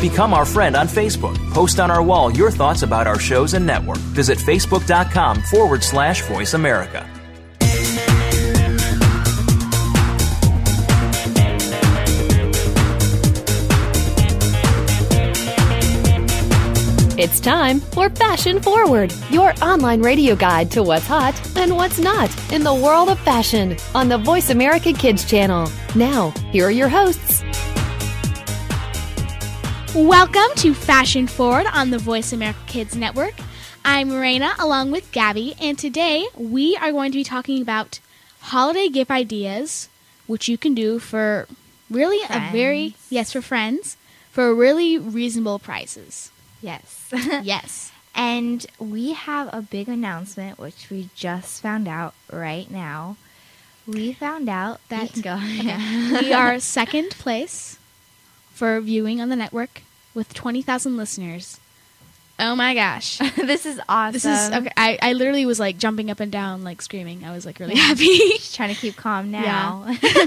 Become our friend on Facebook. Post on our wall your thoughts about our shows and network. Visit Facebook.com/Voice America. It's time for Fashion Forward, your online radio guide to what's hot and what's not in the world of fashion on the Voice America Kids channel. Now, here are your hosts. Welcome to Fashion Forward on the Voice America Kids network. I'm Raina along with Gabby, and today we are going to be talking about holiday gift ideas, which you can do for really friends. For friends, for really reasonable prices. Yes. Yes. And we have a big announcement, which we just found out right now. We found out that we are second place for viewing on the network with 20,000 listeners. Oh, my gosh. This is awesome. This is okay. I literally was, like, jumping up and down, like, screaming. I was, like, really happy. Just trying to keep calm now. Yeah.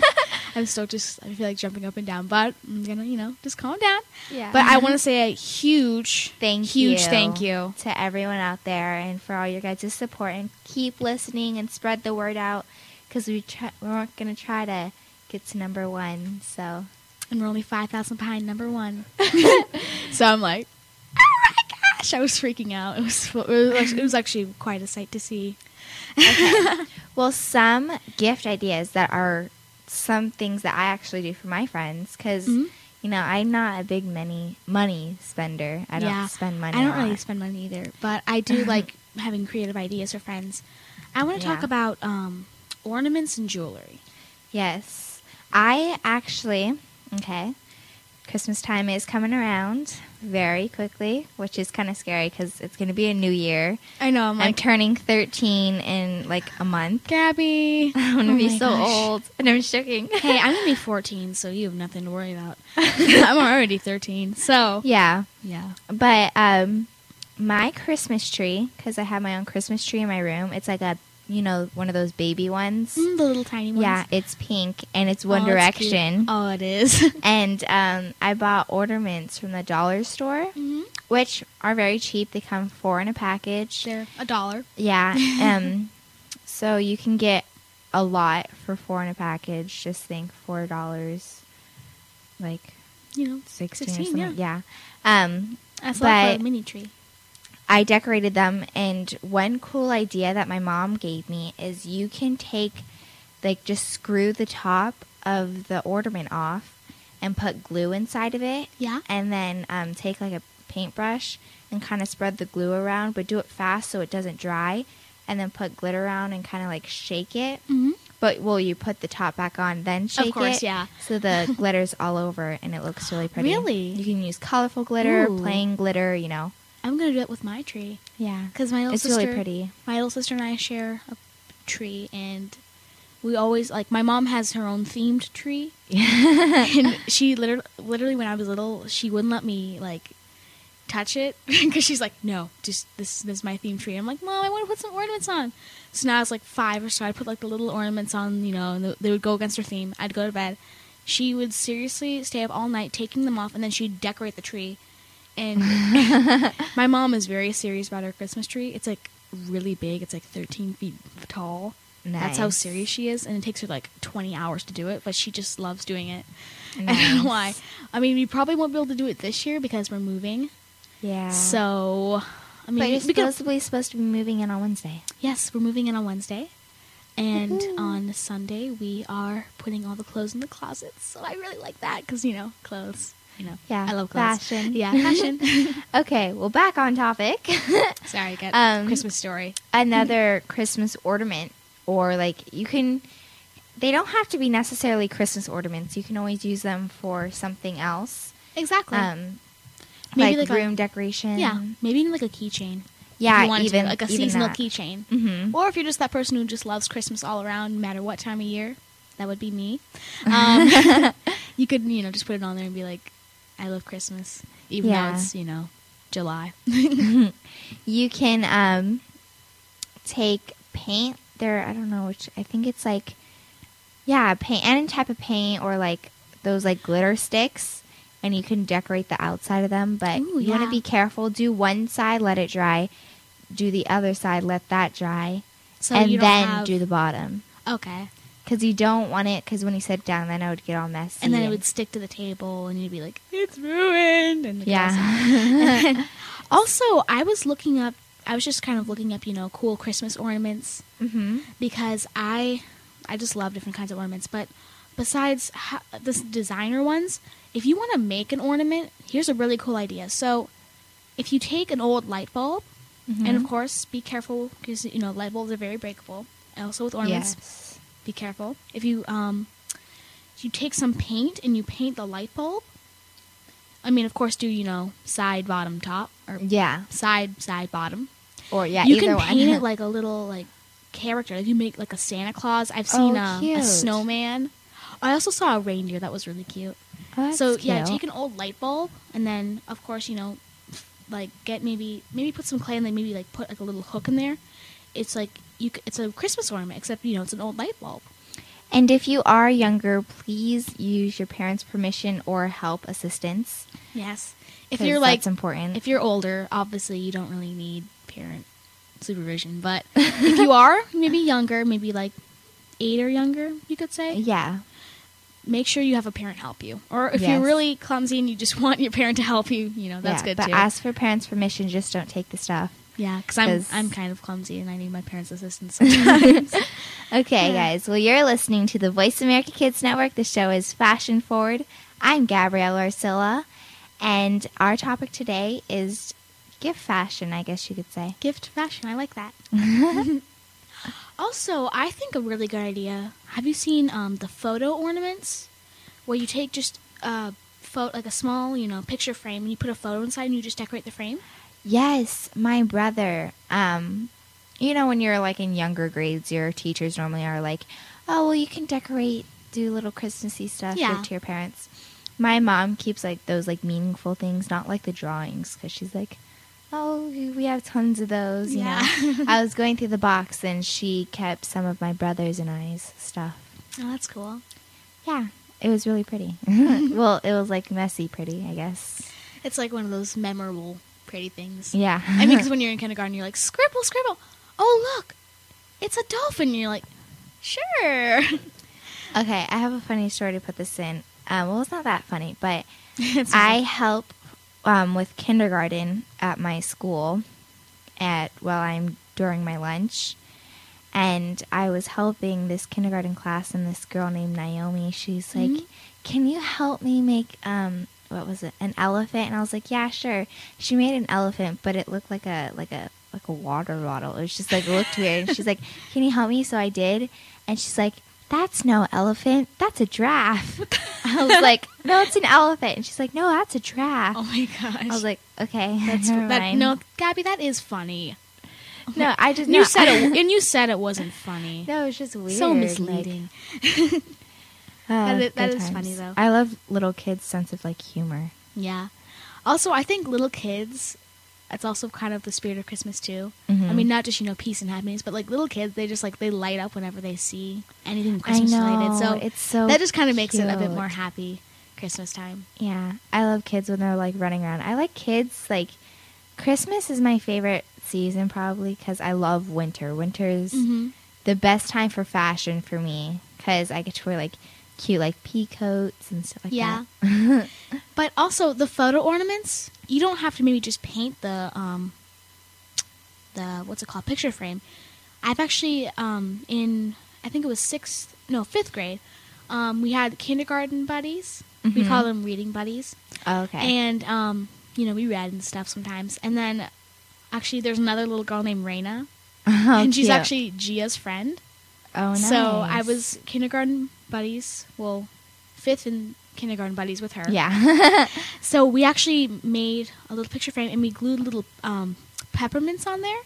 I'm still just, I feel like jumping up and down, but I'm going to, you know, just calm down. Yeah. But I want to say a huge thank you to everyone out there and for all your guys' support. And keep listening and spread the word out, because we're going to try to get to number one. So, and we're only 5,000 behind number one. So I'm like, I was freaking out. It was actually quite a sight to see. Okay. Well, some gift ideas that are some things that I actually do for my friends, because, you know, I'm not a big money spender. I don't spend money. I don't really spend money either, but I do like having creative ideas for friends. I want to talk about ornaments and jewelry. Yes. I actually, Christmas time is coming around very quickly, which is kind of scary because it's going to be a new year. I know. I'm turning 13 in like a month. Gabby. I'm going to be so old. And I'm shaking. Hey, I'm going to be 14, so you have nothing to worry about. I'm already 13, so. Yeah. Yeah. But my Christmas tree, because I have my own Christmas tree in my room, it's like a, you know, one of those baby ones. The little tiny ones. Yeah, it's pink, and it's One Direction. Oh, it is. And I bought ornaments from the dollar store, which are very cheap. They come 4 in a package. They're $1. Yeah. So you can get a lot for 4 in a package. Just think $4, like, you know, 16 or something. Yeah. That's a lot for a mini tree. I decorated them, and one cool idea that my mom gave me is you can take, like, just screw the top of the ornament off and put glue inside of it. Yeah. And then take, like, a paintbrush and kind of spread the glue around, but do it fast so it doesn't dry, and then put glitter around and kind of, like, shake it. Mm-hmm. But, well, you put the top back on, then shake it. Of course, yeah. So the glitter's all over, and it looks really pretty. Really? You can use colorful glitter, plain glitter, you know. I'm going to do it with my tree. Yeah. Because my little sister and I share a tree, and we always, like, my mom has her own themed tree. And she literally, when I was little, she wouldn't let me, like, touch it. Because she's like, no, just this is my themed tree. And I'm like, Mom, I want to put some ornaments on. So now I was, like, 5 or so. I put, like, the little ornaments on, you know, and they would go against her theme. I'd go to bed. She would seriously stay up all night taking them off, and then she'd decorate the tree. And my mom is very serious about her Christmas tree. It's, like, really big. It's, like, 13 feet tall. Nice. That's how serious she is. And it takes her, like, 20 hours to do it. But she just loves doing it. Nice. I don't know why. I mean, we probably won't be able to do it this year because we're moving. Yeah. So, I mean. But you're supposed to be moving in on Wednesday. Yes, we're moving in on Wednesday. And on Sunday, we are putting all the clothes in the closet. So I really like that because, you know, clothes. You know, yeah, I love clothes. Fashion. Yeah, fashion. Okay, well, back on topic. Sorry, good. Christmas story. Another Christmas ornament, or, like, you can, they don't have to be necessarily Christmas ornaments. You can always use them for something else. Exactly. Maybe like room decoration. Yeah, maybe like a keychain. Yeah, even like a seasonal keychain. Mm-hmm. Or if you're just that person who just loves Christmas all around, no matter what time of year, that would be me. You could, you know, just put it on there and be like, I love Christmas, even though it's, you know, July. You can take paint. There, I don't know which. I think it's like, paint, any type of paint, or like those like glitter sticks, and you can decorate the outside of them. But you want to be careful. Do one side, let it dry. Do the other side, let that dry. So and then do the bottom. Okay. Because you don't want it, because when you sit down, then it would get all messy. And then it would stick to the table, and you'd be like, it's ruined. And yeah. Also, I was just kind of looking up, you know, cool Christmas ornaments. Mm-hmm. Because I just love different kinds of ornaments. But besides the designer ones, if you want to make an ornament, here's a really cool idea. So if you take an old light bulb, mm-hmm. and, of course, be careful because, you know, light bulbs are very breakable. Also with ornaments, yes. Be careful. If you you take some paint and you paint the light bulb, I mean, of course, do, you know, side, bottom, top. Or yeah. Side, bottom. Or, yeah, you either one. You can paint it like a little, like, character. Like, you make, like, a Santa Claus. I've seen a snowman. I also saw a reindeer. That was really cute. Oh, that's so, yeah, cute. Take an old light bulb and then, of course, you know, like, get maybe put some clay and then maybe, like, put, like, a little hook in there. It's, like, it's a Christmas ornament, except, you know, it's an old light bulb. And if you are younger, please use your parents' permission or help assistance. Yes. If you're, like, that's important. If you're older, obviously you don't really need parent supervision. But if you are maybe younger, maybe, like, 8 or younger, you could say. Yeah. Make sure you have a parent help you. Or if you're really clumsy and you just want your parent to help you, you know, that's good, too. But ask for parents' permission. Just don't take the stuff. Yeah, because I'm kind of clumsy and I need my parents' assistance sometimes. Okay, guys. Well, you're listening to the Voice America Kids Network. The show is Fashion Forward. I'm Gabrielle Arcilla. And our topic today is gift fashion, I guess you could say. Gift fashion. I like that. Also, I think a really good idea. Have you seen the photo ornaments, where you take just like a small, you know, picture frame, and you put a photo inside, and you just decorate the frame? Yes, my brother. You know, when you're like in younger grades, your teachers normally are like, "Oh, well, you can decorate, do little Christmassy stuff to your parents." My mom keeps like those like meaningful things, not like the drawings, because she's like, oh, we have tons of those, you know. I was going through the box, and she kept some of my brother's and I's stuff. Oh, that's cool. Yeah, it was really pretty. Well, it was, like, messy pretty, I guess. It's, like, one of those memorable pretty things. Yeah. I mean, because when you're in kindergarten, you're like, scribble, scribble. Oh, look, it's a dolphin. And you're like, sure. Okay, I have a funny story to put this in. Well, it's not that funny, but I help with kindergarten at my school during my lunch, and I was helping this kindergarten class, and this girl named Naomi, she's like, mm-hmm. Can you help me make an elephant? And I was like, yeah, sure. She made an elephant, but it looked like a water bottle. It was just like looked weird. And she's like, can you help me? So I did, and she's like, that's no elephant. That's a giraffe. I was like, no, it's an elephant. And she's like, no, that's a giraffe. Oh, my gosh. I was like, okay. No, Gabby, that is funny. No, I just... You said it wasn't funny. No, it was just weird. So misleading. Like, that is funny, though. I love little kids' sense of, like, humor. Yeah. Also, I think little kids... It's also kind of the spirit of Christmas, too. Mm-hmm. I mean, not just, you know, peace and happiness, but, like, little kids, they just, like, they light up whenever they see anything Christmas-related. So it's so that just kind of makes it a bit more happy Christmas time. Yeah. I love kids when they're, like, running around. I like kids. Like, Christmas is my favorite season, probably, because I love winter. Winter's mm-hmm. the best time for fashion for me, because I get to wear, like, cute, like, pea coats and stuff like that. Yeah. But also, the photo ornaments, you don't have to maybe just paint the picture frame. I've actually, I think it was 5th grade, we had kindergarten buddies. Mm-hmm. We call them reading buddies. Oh, okay. And, you know, we read and stuff sometimes. And then, actually, there's another little girl named Raina. Oh, and she's actually Gia's friend. Oh, nice. So I was kindergarten buddies, 5th and kindergarten buddies with her. Yeah. So we actually made a little picture frame, and we glued little peppermints on there.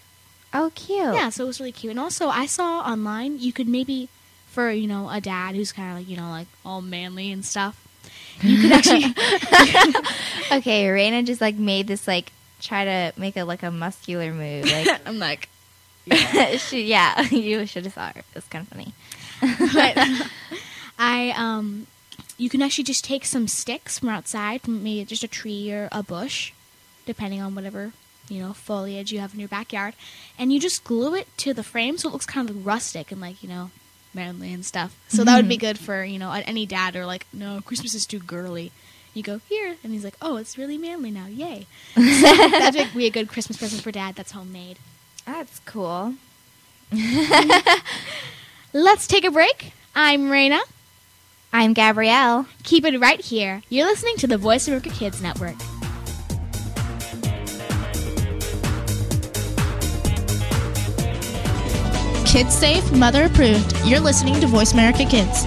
Oh, cute. Yeah, so it was really cute. And also, I saw online, you could maybe, for, you know, a dad who's kind of like, you know, like all manly and stuff, you could actually... Okay, Raina just like made this like, try to make it like a muscular move. Like, I'm like... Yeah. You should have saw her. It was kind of funny. But I you can actually just take some sticks from outside, maybe just a tree or a bush, depending on whatever, you know, foliage you have in your backyard, and you just glue it to the frame so it looks kind of rustic and, like, you know, manly and stuff. So that would be good for, you know, any dad or like, no, Christmas is too girly. You go here, and he's like, oh, it's really manly now, yay. So that'd be a good Christmas present for dad that's homemade. That's cool. Let's take a break. I'm Raina. I'm Gabrielle. Keep it right here. You're listening to the Voice America Kids Network. Kids safe, mother approved. You're listening to Voice America Kids.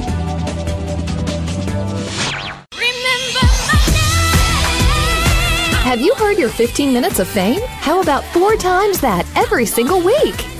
Have you heard your 15 minutes of fame? How about 4 times that every single week?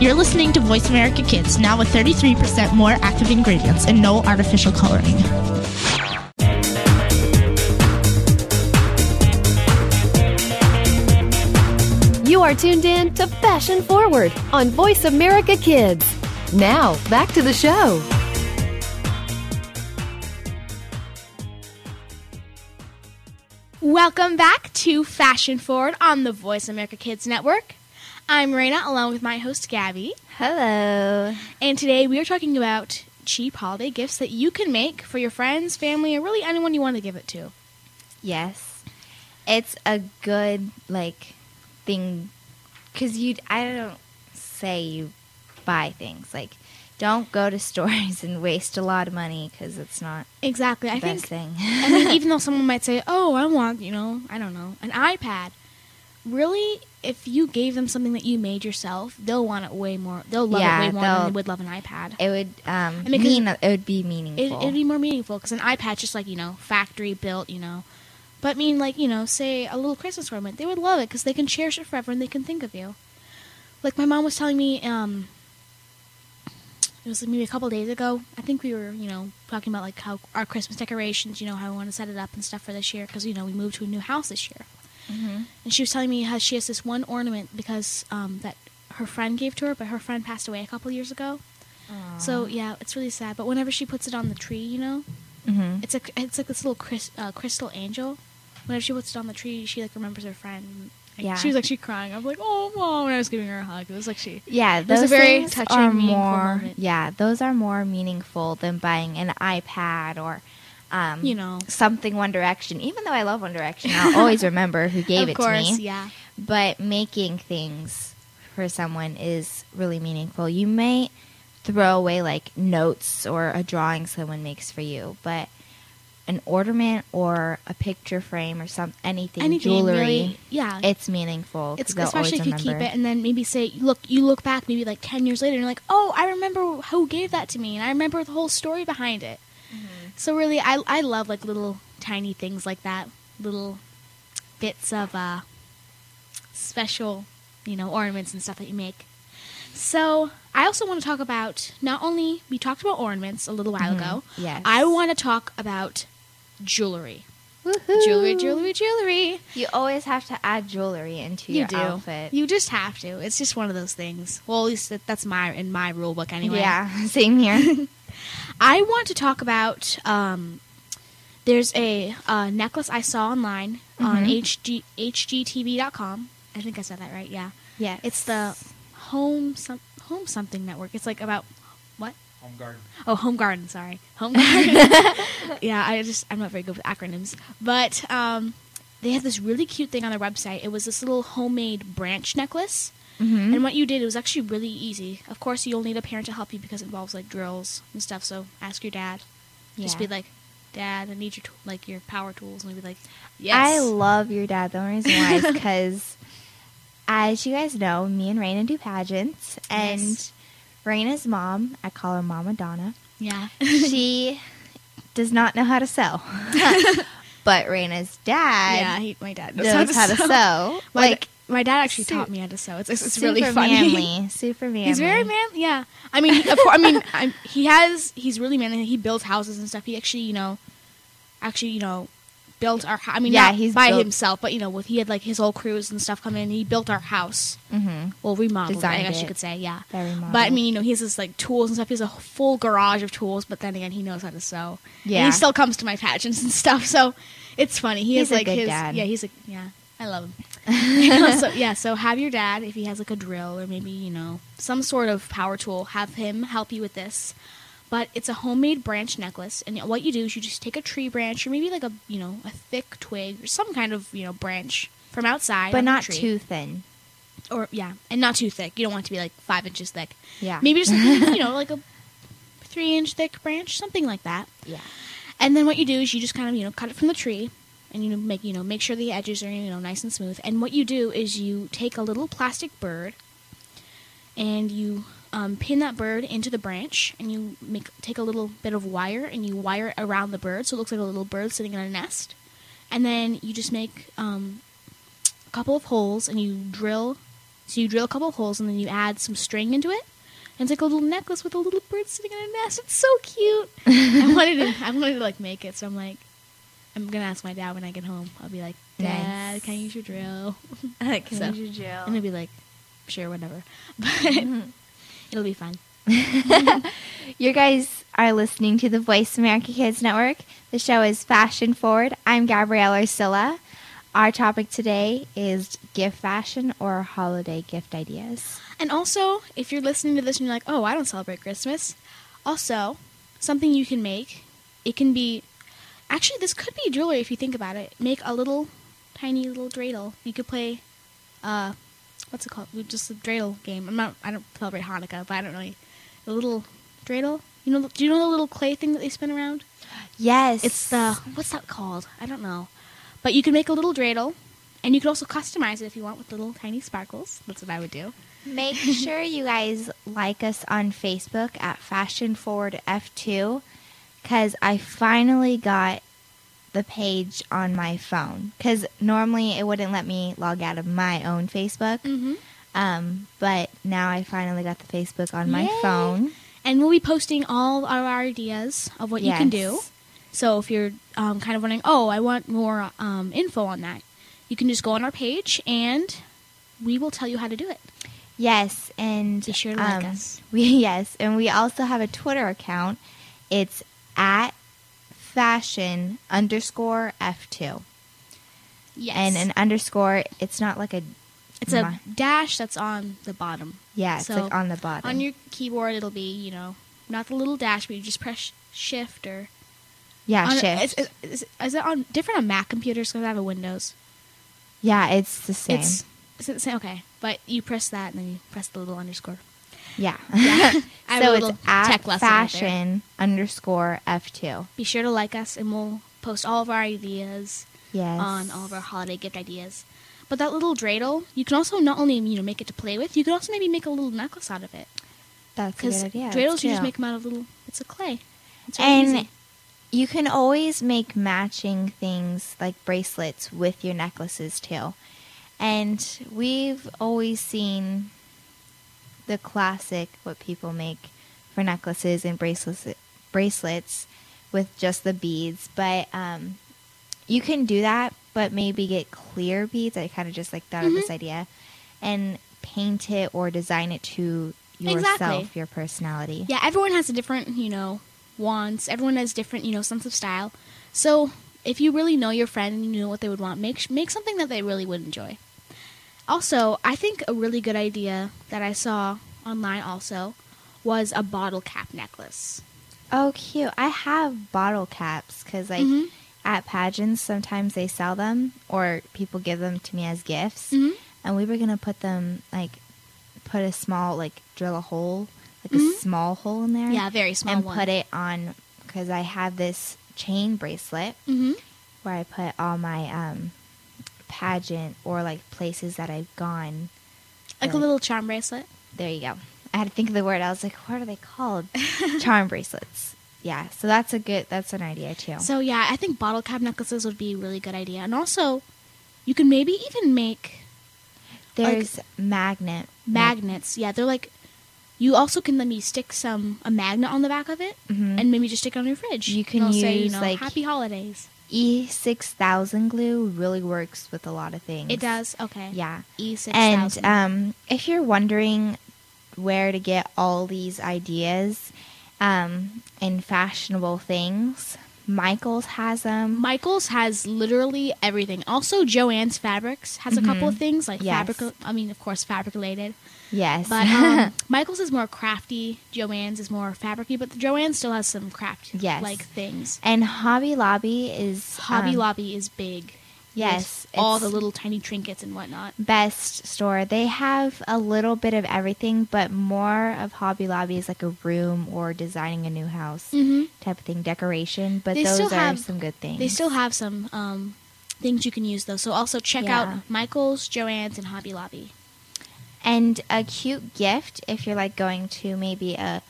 You're listening to Voice America Kids, now with 33% more active ingredients and no artificial coloring. You are tuned in to Fashion Forward on Voice America Kids. Now, back to the show. Welcome back to Fashion Forward on the Voice America Kids Network. I'm Raina, along with my host, Gabby. Hello. And today we are talking about cheap holiday gifts that you can make for your friends, family, or really anyone you want to give it to. Yes. It's a good, like, thing, because I don't say you buy things. Like, don't go to stores and waste a lot of money, because it's not exactly the best thing. I mean, even though someone might say, oh, I want, you know, I don't know, an iPad. Really, if you gave them something that you made yourself, they'll want it way more. They'll love it way more than they would love an iPad. It would it would be meaningful. It would be more meaningful, because an iPad's just like, you know, factory built, you know. But I mean, like, you know, say a little Christmas ornament, they would love it because they can cherish it forever and they can think of you. Like my mom was telling me, it was like maybe a couple days ago. I think we were, you know, talking about like how our Christmas decorations, you know, how we want to set it up and stuff for this year, because, you know, we moved to a new house this year. Mm-hmm. And she was telling me how she has this one ornament because that her friend gave to her, but her friend passed away a couple years ago. Aww. So yeah, it's really sad. But whenever she puts it on the tree, you know, it's like this little crystal angel. Whenever she puts it on the tree, she like remembers her friend. Like, yeah, she was actually crying. I was like, oh, mom, when I was giving her a hug. It was like she those was a very touching, meaningful moment. Yeah, those are more meaningful than buying an iPad or. You know, something One Direction. Even though I love One Direction, I'll always remember who gave it to me. Of course, yeah. But making things for someone is really meaningful. You may throw away like notes or a drawing someone makes for you, but an ornament or a picture frame or anything jewelry, really, yeah, it's meaningful. It's especially if you keep it and then maybe say, you look back maybe like 10 years later and you're like, oh, I remember who gave that to me, and I remember the whole story behind it. So really, I love like little tiny things like that, little bits of special, you know, ornaments and stuff that you make. So I also want to talk about, not only we talked about ornaments a little while ago. Yes. I want to talk about jewelry. Woohoo. Jewelry. You always have to add jewelry into your outfit. You just have to. It's just one of those things. Well, at least that's in my rule book anyway. Yeah, same here. I want to talk about, there's a necklace I saw online on HGTV.com. I think I said that right, yeah. Yeah. It's the Home Something Network. It's like about, what? Home Garden. Oh, Home Garden. Sorry, Home Garden. Yeah, I'm not very good with acronyms, but they had this really cute thing on their website. It was this little homemade branch necklace, mm-hmm. and what you did, it was actually really easy. Of course, you'll need a parent to help you because it involves like drills and stuff. So ask your dad. Yeah. Just be like, Dad, I need your your power tools, and he'll be like, yes. I love your dad. The only reason why is because, as you guys know, me and Raina do pageants, and yes. Raina's mom, I call her Mama Donna. Yeah, she does not know how to sew, but Raina's dad, my dad knows how to sew. My dad actually taught me how to sew. It's super really funny. Super manly. He's very manly. Yeah, I mean, of course, he's really manly. He builds houses and stuff. He actually built our house. I mean, himself, but he had his whole crews and stuff come in. He built our house. Mm-hmm. Well, remodeled, I guess you could say. Yeah, very remodeled. But I mean, he has his tools and stuff. He has a full garage of tools. But then again, he knows how to sew. Yeah, and he still comes to my pageants and stuff. So it's funny. He's has a good dad. Yeah, I love him. So have your dad, if he has a drill or maybe some sort of power tool, have him help you with this. But it's a homemade branch necklace, and what you do is you just take a tree branch or maybe a thick twig or some kind of branch from outside, but not too thin, or and not too thick. You don't want it to be 5 inches thick. Yeah, maybe just a 3-inch thick branch, something like that. Yeah, and then what you do is you just kind of cut it from the tree. And make sure the edges are nice and smooth. And what you do is you take a little plastic bird, and you pin that bird into the branch. And you take a little bit of wire and you wire it around the bird, so it looks like a little bird sitting in a nest. And then you just make a couple of holes, and you drill. So you drill a couple of holes, and then you add some string into it. And it's like a little necklace with a little bird sitting in a nest. It's so cute. I wanted to make it, so I'm like. I'm going to ask my dad when I get home. I'll be like, Dad, nice. Can I use your drill? I use your drill? And he'll be like, sure, whatever. But it'll be fun. You guys are listening to the Voice America Kids Network. The show is Fashion Forward. I'm Gabrielle Arcilla. Our topic today is gift fashion or holiday gift ideas. And also, if you're listening to this and you're like, oh, I don't celebrate Christmas. Also, something you can make, it can be... Actually, this could be jewelry if you think about it. Make a little, tiny little dreidel. You could play, what's it called? Just a dreidel game. I don't celebrate Hanukkah, but I don't really. The little dreidel. Do you know the little clay thing that they spin around? Yes. It's what's that called? I don't know. But you can make a little dreidel, and you can also customize it if you want with little tiny sparkles. That's what I would do. Make sure you guys like us on Facebook at Fashion Forward F2. Because I finally got the page on my phone. Because normally it wouldn't let me log out of my own Facebook. Mm-hmm. But now I finally got the Facebook on my phone. And we'll be posting all our ideas of what you can do. So if you're kind of wondering, oh, I want more info on that, you can just go on our page and we will tell you how to do it. Yes. And be sure to like us. And we also have a Twitter account. It's at fashion_F2. Yes. And an underscore, it's not like a... It's a dash that's on the bottom. Yeah, it's on the bottom. On your keyboard, it'll be, not the little dash, but you just press shift or... Yeah, shift. Is it different on Mac computers? Because I have a Windows. Yeah, it's the same. Is it the same? Okay. But you press that, and then you press the little underscore. Yeah. So it's at fashion_F2. Be sure to like us, and we'll post all of our ideas on all of our holiday gift ideas. But that little dreidel, you can also not only make it to play with, you can also maybe make a little necklace out of it. That's a good idea. Because dreidels, you just make them out of little bits of clay. It's really easy. You can always make matching things like bracelets with your necklaces too. And we've always seen... the classic what people make for necklaces and bracelets with just the beads, but you can do that, but maybe get clear beads. I kind of just thought of this idea, and paint it or design it to yourself, your personality. Yeah, everyone has a different wants. Everyone has different sense of style. So if you really know your friend and you know what they would want, make something that they really would enjoy. Also, I think a really good idea that I saw online also was a bottle cap necklace. Oh, cute. I have bottle caps because, like, mm-hmm. at pageants, sometimes they sell them or people give them to me as gifts. Mm-hmm. And we were going to put them, like, put a small, like, drill a hole, like mm-hmm. a small hole in there. Yeah, very small and one. And put it on, because I have this chain bracelet mm-hmm. where I put all my pageant or, like, places that I've gone. Like a little charm bracelet? There you go. I had to think of the word. I was like, what are they called? Charm bracelets. Yeah, so that's an idea, too. So, yeah, I think bottle cap necklaces would be a really good idea. And also, you can maybe even make... There's like, magnets, yeah. They're like... You also can maybe stick a magnet on the back of it mm-hmm. and maybe just stick it on your fridge. You can use, say, like... Happy holidays. E6000 glue really works with a lot of things. It does? Okay. Yeah. E6000. And if you're wondering... where to get all these ideas and fashionable things. Michaels has them. Michaels has literally everything. Also, Joann's Fabrics has mm-hmm. a couple of things, like yes. fabric, I mean, of course, fabric-related. Yes. But Michaels is more crafty. Joann's is more fabric-y, but Joann still has some craft-like yes. things. And Hobby Lobby is big. Yes. All the little tiny trinkets and whatnot. Best store. They have a little bit of everything, but more of Hobby Lobby is like a room or designing a new house mm-hmm. type of thing, decoration. But those are some good things. They still have some things you can use, though. So also check out Michaels, Joann's, and Hobby Lobby. And a cute gift if you're like going to maybe a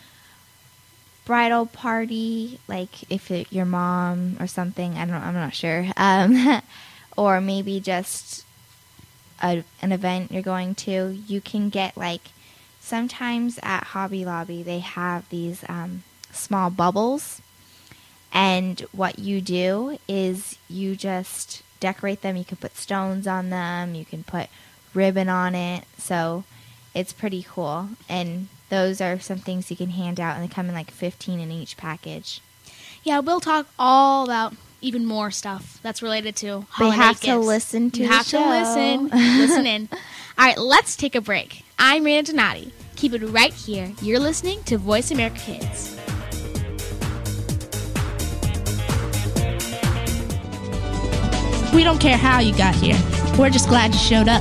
bridal party, like if your mom or something. I'm not sure. Or maybe just an event you're going to, you can get, like, sometimes at Hobby Lobby, they have these small bubbles. And what you do is you just decorate them. You can put stones on them. You can put ribbon on it. So it's pretty cool. And those are some things you can hand out. And they come in, like, 15 in each package. Yeah, we'll talk all about... even more stuff that's related to holiday gifts. They have to listen to the show. You have to listen in. All right, let's take a break. I'm Raina Donati. Keep it right here. You're listening to Voice America Kids. We don't care how you got here. We're just glad you showed up.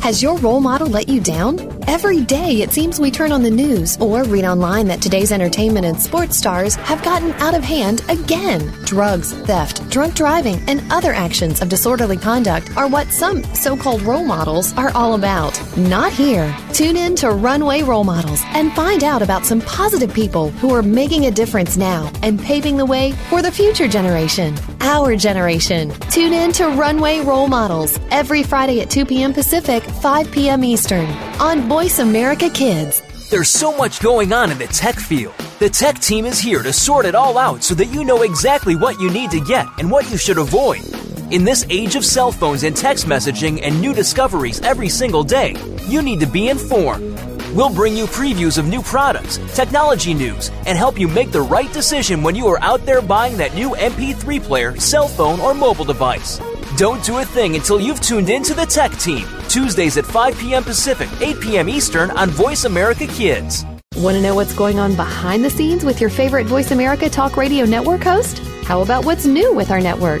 Has your role model let you down? Every day it seems we turn on the news or read online that today's entertainment and sports stars have gotten out of hand again. Drugs, theft, drunk driving, and other actions of disorderly conduct are what some so-called role models are all about. Not here. Tune in to Runway Role Models and find out about some positive people who are making a difference now and paving the way for the future generation, our generation. Tune in to Runway Role Models every Friday at 2 p.m. Pacific, 5 p.m. Eastern on Voice America Kids. There's so much going on in the tech field. The tech team is here to sort it all out so that you know exactly what you need to get and what you should avoid. In this age of cell phones and text messaging and new discoveries every single day, you need to be informed. We'll bring you previews of new products, technology news, and help you make the right decision when you are out there buying that new MP3 player, cell phone, or mobile device. Don't do a thing until you've tuned in to the Tech Team. Tuesdays at 5 p.m. Pacific, 8 p.m. Eastern on Voice America Kids. Want to know what's going on behind the scenes with your favorite Voice America Talk Radio Network host? How about what's new with our network?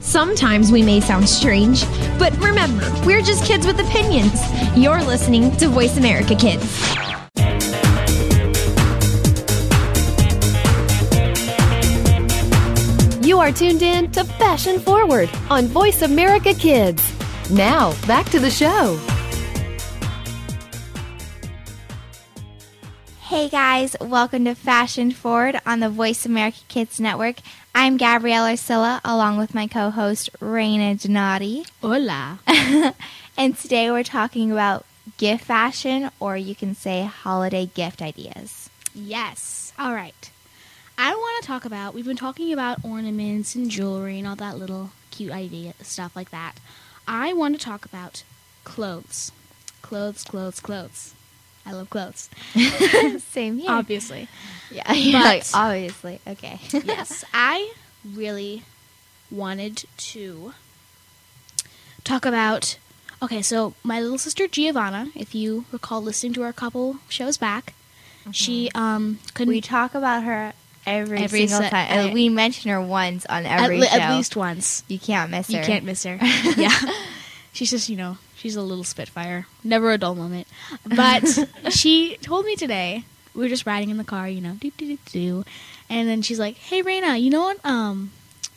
Sometimes we may sound strange, but remember, we're just kids with opinions. You're listening to Voice America Kids. You are tuned in to Fashion Forward on Voice America Kids. Now, back to the show. Hey guys, welcome to Fashion Forward on the Voice America Kids Network. I'm Gabrielle Arcilla, along with my co-host, Raina Donati. Hola. And today we're talking about gift fashion, or you can say holiday gift ideas. Yes. All right. I want to talk about, we've been talking about ornaments and jewelry and all that little cute idea, stuff like that. I want to talk about clothes. Clothes. I love clothes. Same here. Obviously. Yeah, but, like, obviously. Okay. Yes, I really wanted to talk about, okay, so my little sister Giovanna, if you recall listening to her a couple shows back, mm-hmm. she couldn't. We talk about her every single time. We mention her once on every show. At least once. You can't miss her. You can't miss her. Yeah. She's just, you know, she's a little spitfire. Never a dull moment. But she told me today, we were just riding in the car, you know, and then she's like, hey, Raina, you know what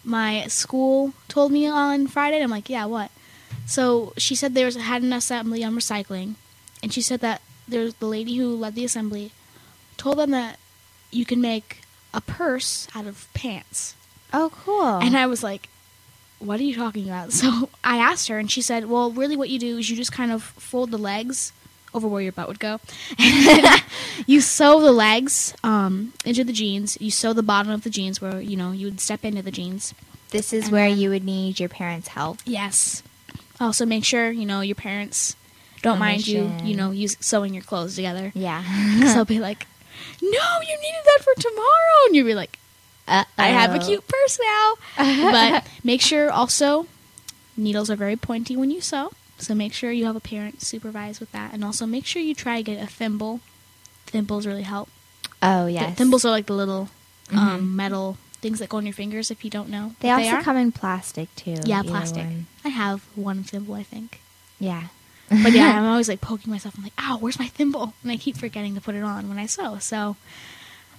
my school told me on Friday? And I'm like, yeah, what? So she said they had an assembly on recycling, and she said that there's the lady who led the assembly told them that you can make a purse out of pants. Oh, cool. And I was like, what are you talking about? So I asked her, and she said, well, really what you do is you just kind of fold the legs over where your butt would go. You sew the legs into the jeans. You sew the bottom of the jeans where, you know, you would step into the jeans. This is where you would need your parents' help. Yes. Also make sure, you know, your parents don't mind you, you know, sewing your clothes together. Yeah. Because they'll be like, no, you needed that for tomorrow. And you'll be like, I have a cute purse now. But make sure also needles are very pointy when you sew. So make sure you have a parent supervise with that. And also make sure you try to get a thimble. Thimbles really help. Oh, yes. Thimbles are like the little metal things that go on your fingers if you don't know. They also come in plastic, too. Yeah, plastic. One. I have one thimble, I think. Yeah. But yeah, I'm always like poking myself. I'm like, ow, where's my thimble? And I keep forgetting to put it on when I sew. So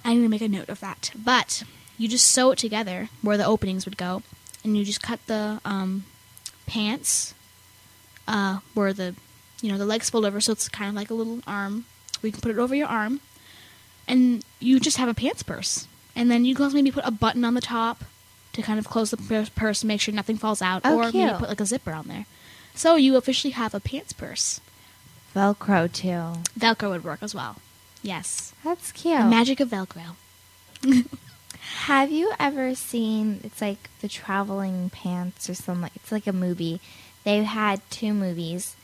I'm going to make a note of that. But you just sew it together where the openings would go. And you just cut the pants where the, you know, the legs fold over. So it's kind of like a little arm. We can put it over your arm. And you just have a pants purse. And then you can also maybe put a button on the top to kind of close the purse and make sure nothing falls out. Oh, or cute. Maybe put like a zipper on there. So you officially have a pants purse. Velcro, too. Velcro would work as well. Yes. That's cute. The magic of Velcro. Have you ever seen, it's like the traveling pants or something, it's like a movie. They've had 2 movies,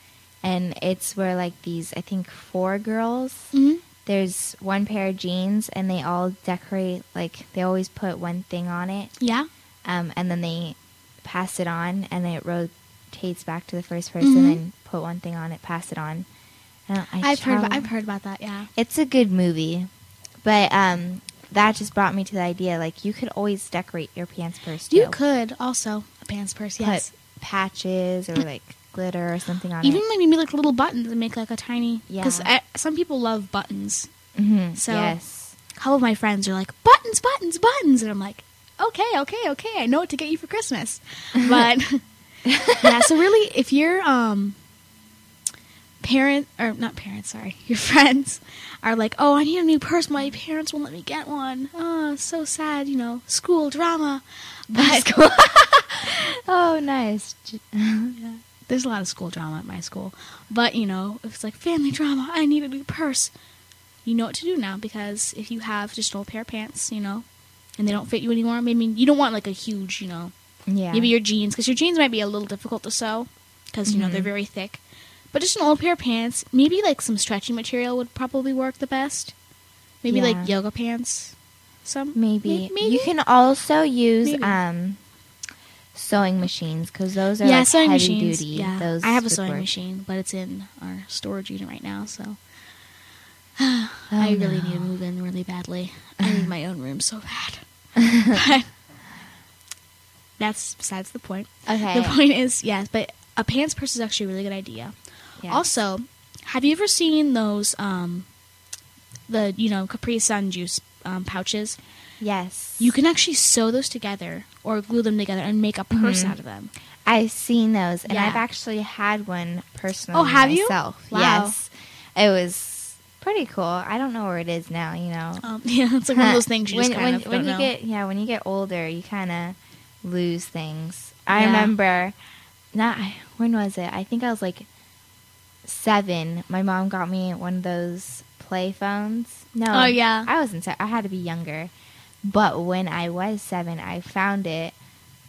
and it's where like these, I think, 4 girls. Mm-hmm. There's one pair of jeans, and they all decorate, like, they always put one thing on it. Yeah. And then they pass it on, and it rotates back to the first person, mm-hmm. and put one thing on it, pass it on. I've heard about that, yeah. It's a good movie. But that just brought me to the idea, like, you could always decorate your pants purse, too. You could also. A pants purse, yes. Put patches or, like, glitter or something on it. Even like maybe like little buttons and make like a tiny, because some people love buttons. Mm-hmm. So yes. A couple of my friends are like, buttons, and I'm like, okay, I know what to get you for Christmas. But yeah, so really, if your your friends are like, oh, I need a new purse, my parents won't let me get one. Oh, so sad, you know, school drama. But oh, nice. Yeah. There's a lot of school drama at my school. But, you know, if it's like family drama, I need a new purse. You know what to do now, because if you have just an old pair of pants, you know, and they don't fit you anymore, maybe you don't want like a huge, you know, maybe your jeans, because your jeans might be a little difficult to sew because, you know, they're very thick. But just an old pair of pants, maybe like some stretchy material would probably work the best. Maybe like yoga pants. Maybe. You can also use sewing machines, because those are like heavy duty. Yeah. Those I have a sewing machine, but it's in our storage unit right now, so I really need to move in really badly. I need my own room so bad. But that's besides the point. Okay. The point is, but a pants purse is actually a really good idea. Yes. Also, have you ever seen those Capri Sun juice pouches? Yes. You can actually sew those together or glue them together and make a purse out of them. I've seen those, and I've actually had one personally myself. You? Wow. Yes. It was pretty cool. I don't know where it is now, you know. It's like one of those things you just kind of don't know. When you get older, you kind of lose things. I remember, when was it? I think I was like 7. My mom got me one of those play phones. No. Oh, yeah. I had to be younger. But when I was 7, I found it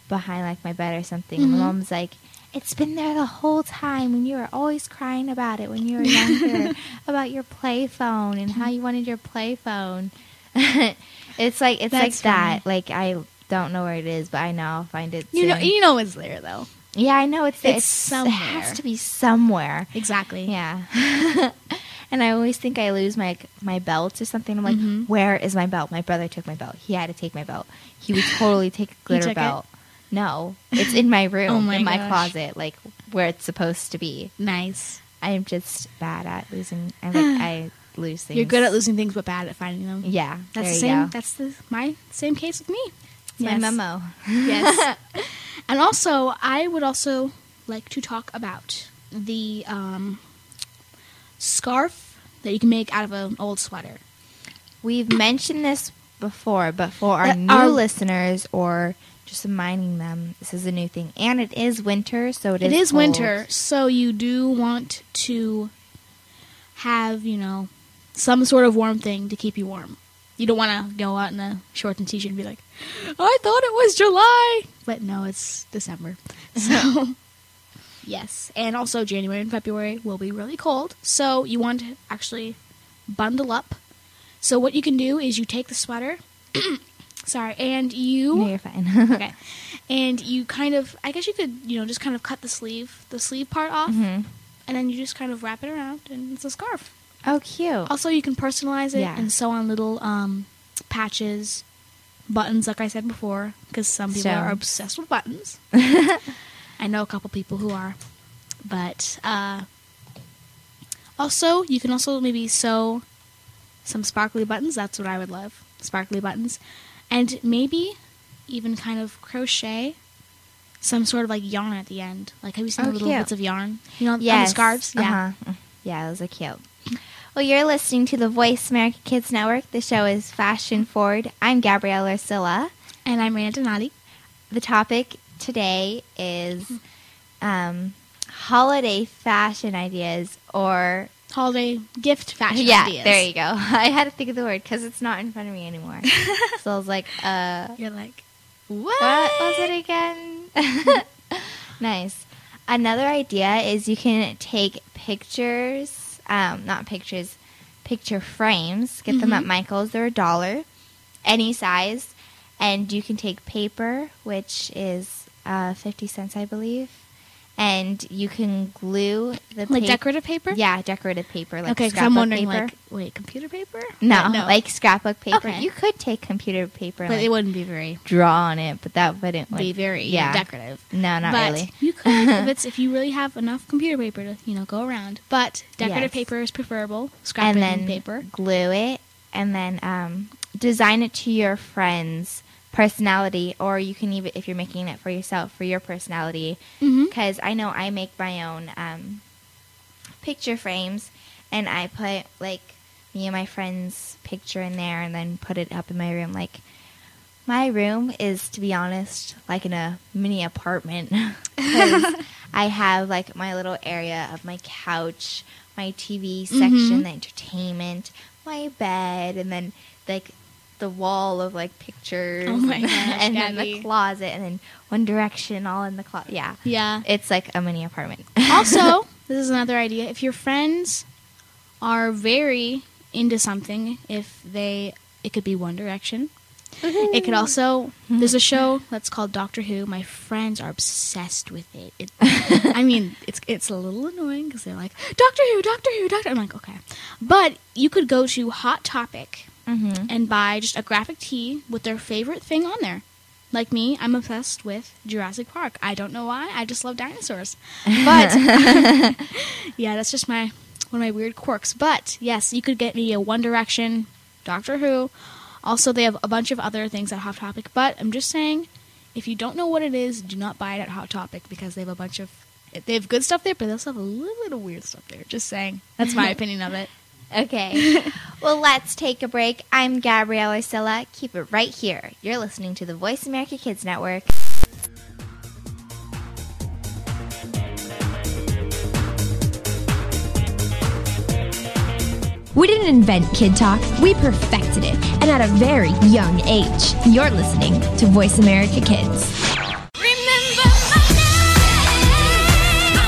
behind, like, my bed or something. Mm-hmm. My mom's like, it's been there the whole time, and you were always crying about it when you were younger, about your playphone and how you wanted your playphone. It's That's like that. Funny. Like, I don't know where it is, but I know I'll find it soon. You know it's there, though. Yeah, I know it's somewhere. It has to be somewhere. Exactly. Yeah. And I always think I lose my belt or something. I'm like, mm-hmm. Where is my belt? My brother took my belt. He had to take my belt. He would totally take a glitter belt. It? No. It's in my room, my closet, like where it's supposed to be. Nice. I'm just bad at losing. I lose things. You're good at losing things, but bad at finding them. Yeah. That's the same. That's my same case with me. It's my memo. Yes. And also, I would also like to talk about the scarf that you can make out of an old sweater. We've mentioned this before, but for our new listeners, or just reminding them, this is a new thing. And it is winter, so it is cold. It is winter, so you do want to have, some sort of warm thing to keep you warm. You don't want to go out in a shorts and t-shirt and be like, I thought it was July! But no, it's December. So... Yes, and also January and February will be really cold, so you want to actually bundle up. So what you can do is you take the sweater, No, you're fine. Okay. And you kind of, I guess you could, just kind of cut the sleeve part off, mm-hmm. and then you just kind of wrap it around, and it's a scarf. Oh, cute. Also, you can personalize it and sew on little patches, buttons, like I said before, because some people are obsessed with buttons. I know a couple people who are, but also you can also maybe sew some sparkly buttons. That's what I would love, sparkly buttons, and maybe even kind of crochet some sort of like yarn at the end. Like, have you seen the little bits of yarn? On the scarves. Yeah, uh-huh. Yeah, those are cute. Well, you're listening to the Voice America Kids Network. The show is Fashion Forward. I'm Gabrielle Arcilla, and I'm Raina Donati. The topic today is holiday fashion ideas, or holiday gift fashion ideas. Yeah, there you go. I had to think of the word because it's not in front of me anymore. So I was like, You're like, what was it again? Nice. Another idea is you can take picture frames. Get them at Michaels. They're $1, any size. And you can take paper, which is 50 cents, I believe. And you can glue the paper. Like decorative paper? Yeah, decorative paper. Like scrapbook paper. Okay, because I'm wondering, computer paper? No, like scrapbook paper. Okay. You could take computer paper. But it wouldn't be very... Draw on it, but that wouldn't... Be very decorative. No, not really. You could, if you really have enough computer paper to, go around. But decorative paper is preferable. Scrapbooking paper. And then glue it, and then design it to your friends' personality, or you can even, if you're making it for yourself, for your personality, because I know I make my own picture frames, and I put like me and my friend's picture in there, and then put it up in my room. Like, my room is, to be honest, like in a mini apartment. I have like my little area of my couch, my TV section, the entertainment, my bed, and then like the wall of like pictures, and Gabby. Then the closet, and then One Direction all in the closet. Yeah, it's like a mini apartment. Also, this is another idea. If your friends are very into something, it could be One Direction. Mm-hmm. It could also, there's a show that's called Doctor Who. My friends are obsessed with it. It's a little annoying because they're like, Doctor Who. I'm like, okay, but you could go to Hot Topic. Mm-hmm. And buy just a graphic tee with their favorite thing on there. Like me, I'm obsessed with Jurassic Park. I don't know why. I just love dinosaurs. But, yeah, that's just one of my weird quirks. But, yes, you could get me a One Direction, Doctor Who. Also, they have a bunch of other things at Hot Topic. But I'm just saying, if you don't know what it is, do not buy it at Hot Topic, because they have they have good stuff there, but they also have a little bit of weird stuff there. Just saying. That's my opinion of it. Okay. Well, let's take a break. I'm Gabrielle Arcilla. Keep it right here. You're listening to the Voice America Kids Network. We didn't invent Kid Talk, we perfected it, and at a very young age. You're listening to Voice America Kids.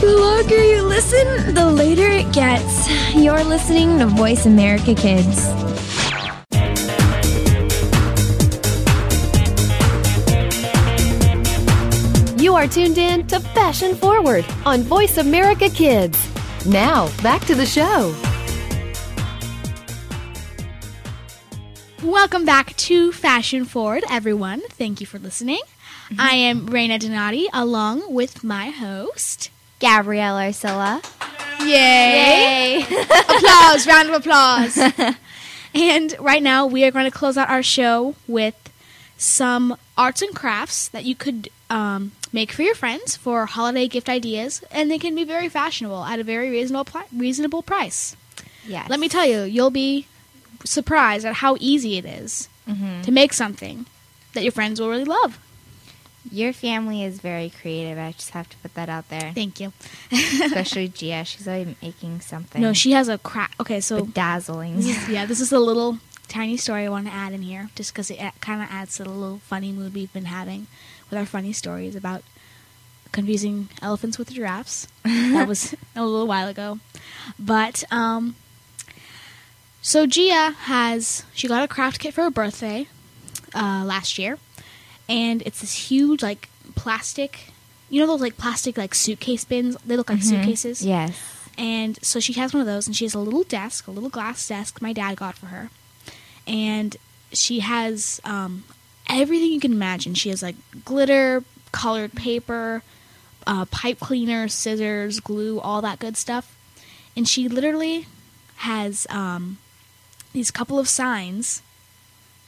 The longer you listen, the later it gets. You're listening to Voice America Kids. You are tuned in to Fashion Forward on Voice America Kids. Now, back to the show. Welcome back to Fashion Forward, everyone. Thank you for listening. Mm-hmm. I am Raina Donati, along with my host... Gabrielle Arcilla. Yay! Yay. Applause, round of applause. And right now we are going to close out our show with some arts and crafts that you could make for your friends for holiday gift ideas, and they can be very fashionable at a very reasonable price. Yes. Let me tell you, you'll be surprised at how easy it is to make something that your friends will really love. Your family is very creative. I just have to put that out there. Thank you. Especially Gia. She's always making something. No, she has a craft. Okay, so... Bedazzling. Yeah, this is a little tiny story I want to add in here, just because it kind of adds to the little funny mood we've been having with our funny stories about confusing elephants with giraffes. That was a little while ago. But, so Gia has... She got a craft kit for her birthday last year. And it's this huge, like, plastic, you know those, like, plastic, like, suitcase bins? They look like suitcases. Yes. And so she has one of those, and she has a little desk, a little glass desk my dad got for her. And she has everything you can imagine. She has, like, glitter, colored paper, pipe cleaner, scissors, glue, all that good stuff. And she literally has these couple of signs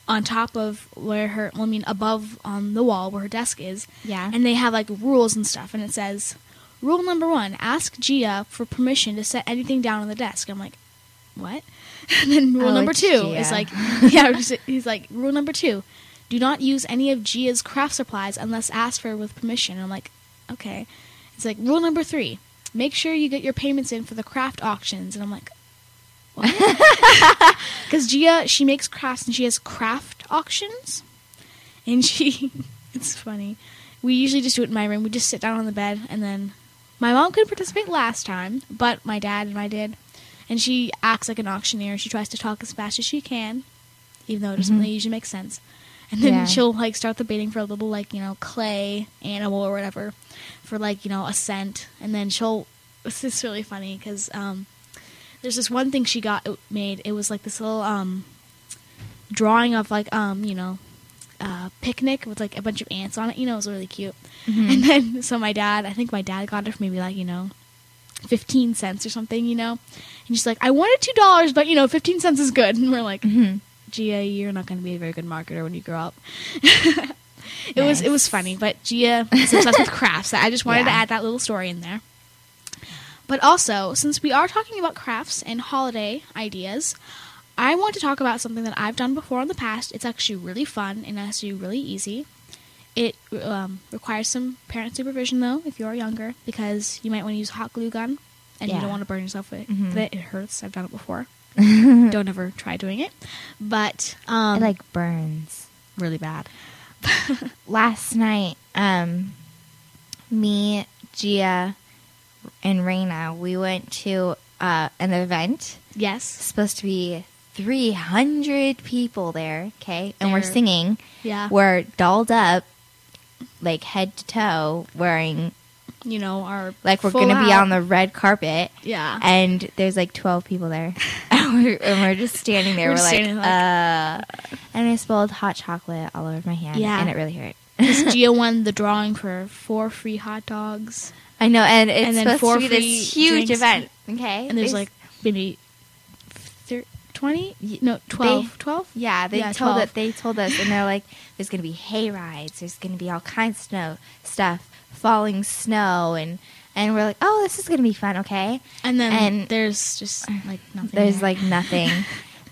on top of where her, well, I mean, above on the wall where her desk is. Yeah. And they have, like, rules and stuff. And it says, rule number 1, ask Gia for permission to set anything down on the desk. I'm like, what? And then rule number 2 is like, he's like, rule number 2, do not use any of Gia's craft supplies unless asked for with permission. And I'm like, okay. It's like, rule number 3, make sure you get your payments in for the craft auctions. And I'm like, because Gia, she makes crafts and she has craft auctions, and she it's funny, we usually just do it in my room. We just sit down on the bed, and then my mom couldn't participate last time, but my dad and I did, and she acts like an auctioneer. She tries to talk as fast as she can, even though it doesn't really usually make sense, and then she'll, like, start the bidding for a little, like, you know, clay animal or whatever for, like, you know, a cent, and then she'll, this is really funny because there's this one thing she got made. It was, like, this little drawing of, like, you know, picnic with, like, a bunch of ants on it. You know, it was really cute. Mm-hmm. And then, so my dad, I think my dad got it for maybe, like, you know, 15 cents or something, you know. And she's like, I wanted $2, but, you know, 15 cents is good. And we're like, Gia, you're not going to be a very good marketer when you grow up. It was funny, but Gia is obsessed with crafts. I just wanted to add that little story in there. But also, since we are talking about crafts and holiday ideas, I want to talk about something that I've done before in the past. It's actually really fun and actually really easy. It requires some parent supervision, though, if you're younger, because you might want to use a hot glue gun, and you don't want to burn yourself with it. It hurts. I've done it before. Don't ever try doing it. But it, like, burns really bad. Last night, me, Gia, and Raina, we went to an event. Yes. Supposed to be 300 people there, okay? And we're singing. Yeah. We're dolled up, like, head to toe, wearing... You know, our like we're going to be on the red carpet. Yeah. And there's, like, 12 people there. and we're just standing there. we're standing like... And I spilled hot chocolate all over my hand. Yeah. And it really hurt. Because Gia won the drawing for 4 free hot dogs. I know. And it's and then supposed to be this huge event. Okay. And there's, like, maybe 12. Yeah, they told us, and they're like, there's going to be hay rides. There's going to be all kinds of stuff. Falling snow, and we're like, oh, this is gonna be fun, okay. And then there's just like nothing. There's like nothing,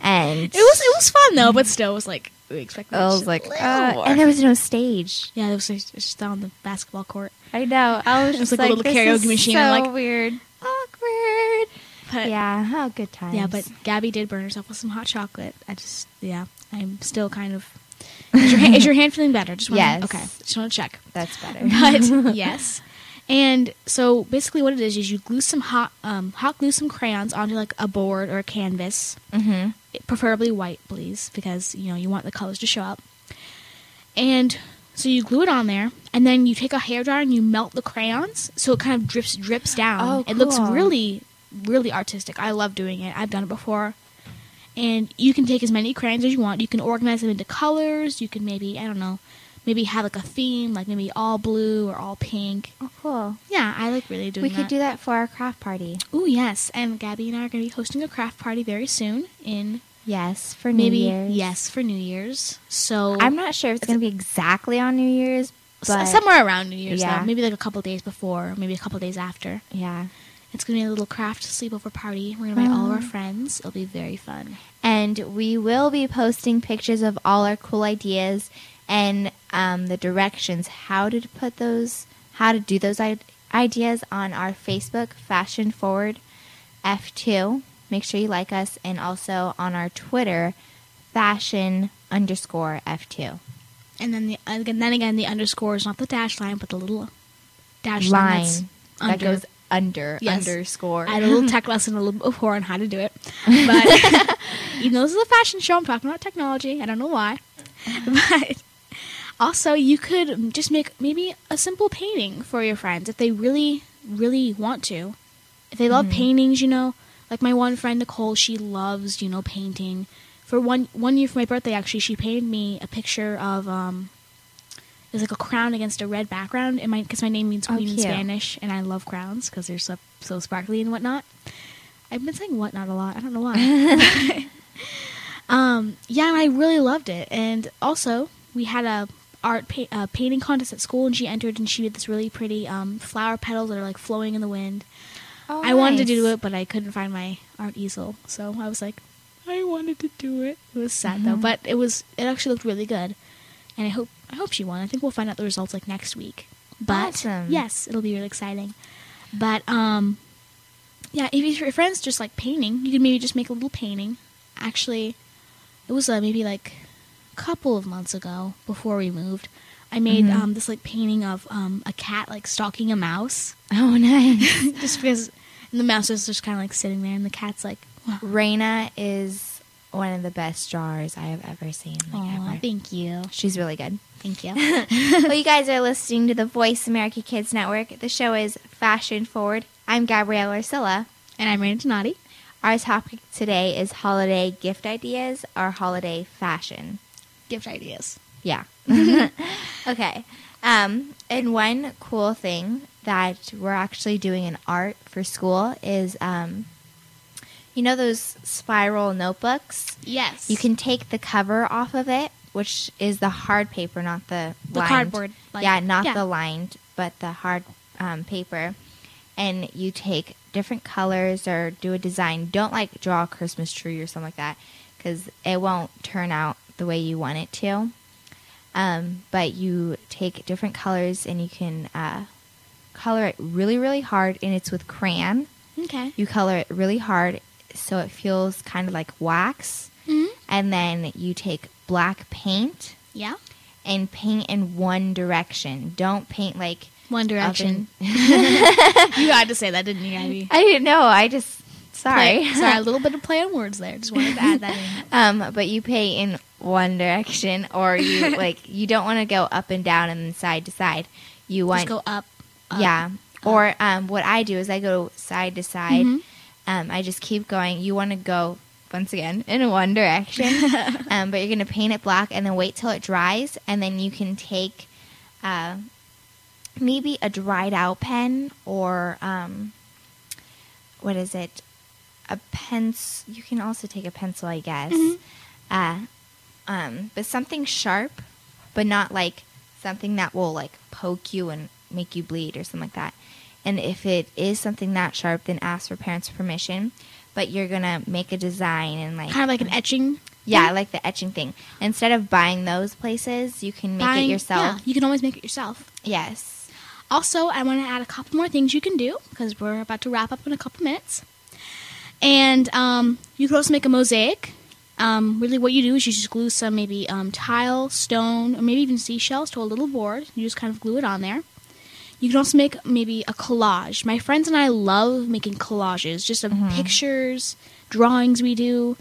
and it was fun though, but still it was like we expected. I was like, and there was no stage. Yeah, it was just down the basketball court. I know. I was just like a little karaoke machine. So and, like, weird, awkward. But yeah, oh, good times. Yeah, but Gabby did burn herself with some hot chocolate. I'm still kind of. Is your hand feeling better? Just want to, okay. Just want to check. That's better. But yes. And so basically, what it is you glue some hot glue some crayons onto like a board or a canvas, preferably white, please, because you know you want the colors to show up. And so you glue it on there, and then you take a hairdryer and you melt the crayons, so it kind of drips down. Oh, cool. It looks really, really artistic. I love doing it. I've done it before. And you can take as many crayons as you want. You can organize them into colors. You can maybe have like a theme, like maybe all blue or all pink. Oh, cool. Yeah, I like really doing that. We could do that for our craft party. Oh, yes. And Gabby and I are going to be hosting a craft party very soon in... for New Year's. So I'm not sure if it's going to be exactly on New Year's, but... Somewhere around New Year's, though. Maybe like a couple days before, maybe a couple days after. Yeah. It's going to be a little craft sleepover party. We're going to invite all of our friends. It'll be very fun. And we will be posting pictures of all our cool ideas and the directions how to do those ideas on our Facebook, Fashion Forward F2. Make sure you like us. And also on our Twitter, Fashion_F2. And then the underscore is not the dash line, but the little dash line that goes underscore. I had a little tech lesson a little before on how to do it. But even though this is a fashion show, I'm talking about technology. I don't know why. But also, you could just make maybe a simple painting for your friends if they really, really want to. If they love paintings, you know. Like my one friend, Nicole, she loves, you know, painting. For one year for my birthday, actually, she painted me a picture of... There's like a crown against a red background, because my name means queen in Spanish, and I love crowns because they're so sparkly and whatnot. I've been saying whatnot a lot. I don't know why. Yeah, and I really loved it. And also, we had a painting contest at school, and she entered, and she did this really pretty flower petals that are like flowing in the wind. Oh, I wanted to do it, but I couldn't find my art easel, so I was like, I wanted to do it. It was sad though, but it actually looked really good. And I hope she won. I think we'll find out the results like next week. But awesome. Yes, it'll be really exciting. But yeah, if your friends just like painting, you could maybe just make a little painting. Actually, it was maybe like a couple of months ago before we moved. I made this like painting of a cat like stalking a mouse. Oh, nice! Just because and the mouse is just kind of like sitting there, and the cat's like. Wow. Raina is. One of the best drawers I have ever seen. Ever. Thank you. She's really good. Thank you. Well, you guys are listening to the Voice America Kids Network. The show is Fashion Forward. I'm Gabrielle Arcilla. And I'm Raina Donati. Our topic today is holiday gift ideas or holiday fashion. Gift ideas. Yeah. Okay. And one cool thing that we're actually doing in art for school is... You know those spiral notebooks? Yes. You can take the cover off of it, which is the hard paper, not the lined. Cardboard. Lined. Yeah, not the lined, but the hard paper. And you take different colors or do a design. Don't like draw a Christmas tree or something like that, because it won't turn out the way you want it to. But you take different colors and you can color it really, really hard, and it's with crayon. Okay. You color it really hard so it feels kind of like wax. Mm-hmm. And then you take black paint. Yeah. And paint in one direction. Don't paint like One Direction. You had to say that, didn't you, Abby? I didn't know. I just sorry, a little bit of play on words there. Just wanted to add that in. But you paint in one direction, or you like you don't want to go up and down and side to side. You want just go up. Yeah. Or what I do is I go side to side. Mm-hmm. I just keep going. You want to go, once again, in one direction. But you're going to paint it black and then wait till it dries. And then you can take maybe a dried out pen or what is it? A pencil. You can also take a pencil, I guess. Mm-hmm. But something sharp, but not like something that will like poke you and make you bleed or something like that. And if it is something that sharp, then ask for parents' permission. But you're going to make a design and like... Kind of like an etching? Yeah, like the etching thing. Instead of buying those places, you can make it yourself. Yeah, you can always make it yourself. Yes. Also, I want to add a couple more things you can do because we're about to wrap up in a couple minutes. And you can also make a mosaic. Really what you do is you just glue some maybe tile, stone, or maybe even seashells to a little board. You just kind of glue it on there. You can also make maybe a collage. My friends and I love making collages, just of pictures, drawings we do.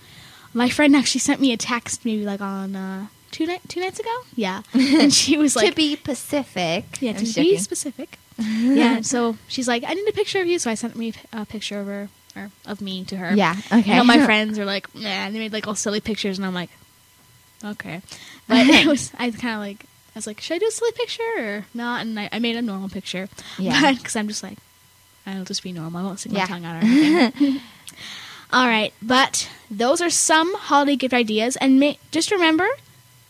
My friend actually sent me a text maybe like on two nights ago. Yeah. And she was like... To be specific. Yeah. So she's like, I need a picture of you. So I sent me a picture of her, or of me to her. Yeah. Okay. And all my friends are like, nah. And they made like all silly pictures. And I'm like, okay. But it was, I was like, should I do a silly picture or not? And I made a normal picture. Yeah. Because I'm just like, I'll just be normal. I won't stick my tongue out or anything. All right. But those are some holiday gift ideas. And just remember,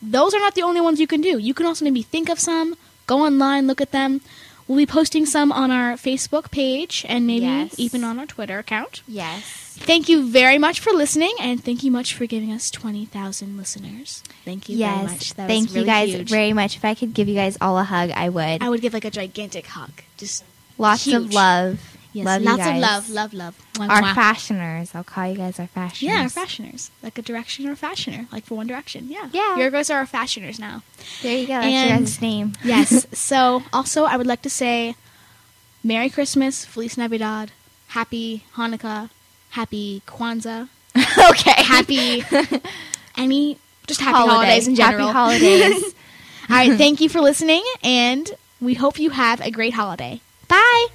those are not the only ones you can do. You can also maybe think of some, go online, look at them. We'll be posting some on our Facebook page and maybe even on our Twitter account. Yes. Thank you very much for listening, and thank you much for giving us 20,000 listeners. Thank you very much. That thank was really you guys huge. Very much. If I could give you guys all a hug, I would. I would give like a gigantic hug. Just lots huge. Of love. Yes, love lots you guys. Of love. Our fashioners. I'll call you guys our fashioners. Yeah, our fashioners. Like a direction or a fashioner. Like for One Direction. Yeah. Yeah. You guys are our fashioners now. There you go. That's your guys' name. Yes. So also I would like to say Merry Christmas, Feliz Navidad, Happy Hanukkah, Happy Kwanzaa. Okay. Happy any just happy holidays in general. Happy holidays. All right, thank you for listening, and we hope you have a great holiday. Bye.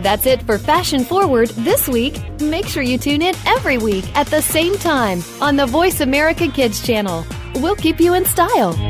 That's it for Fashion Forward this week. Make sure you tune in every week at the same time on the Voice America Kids channel. We'll keep you in style.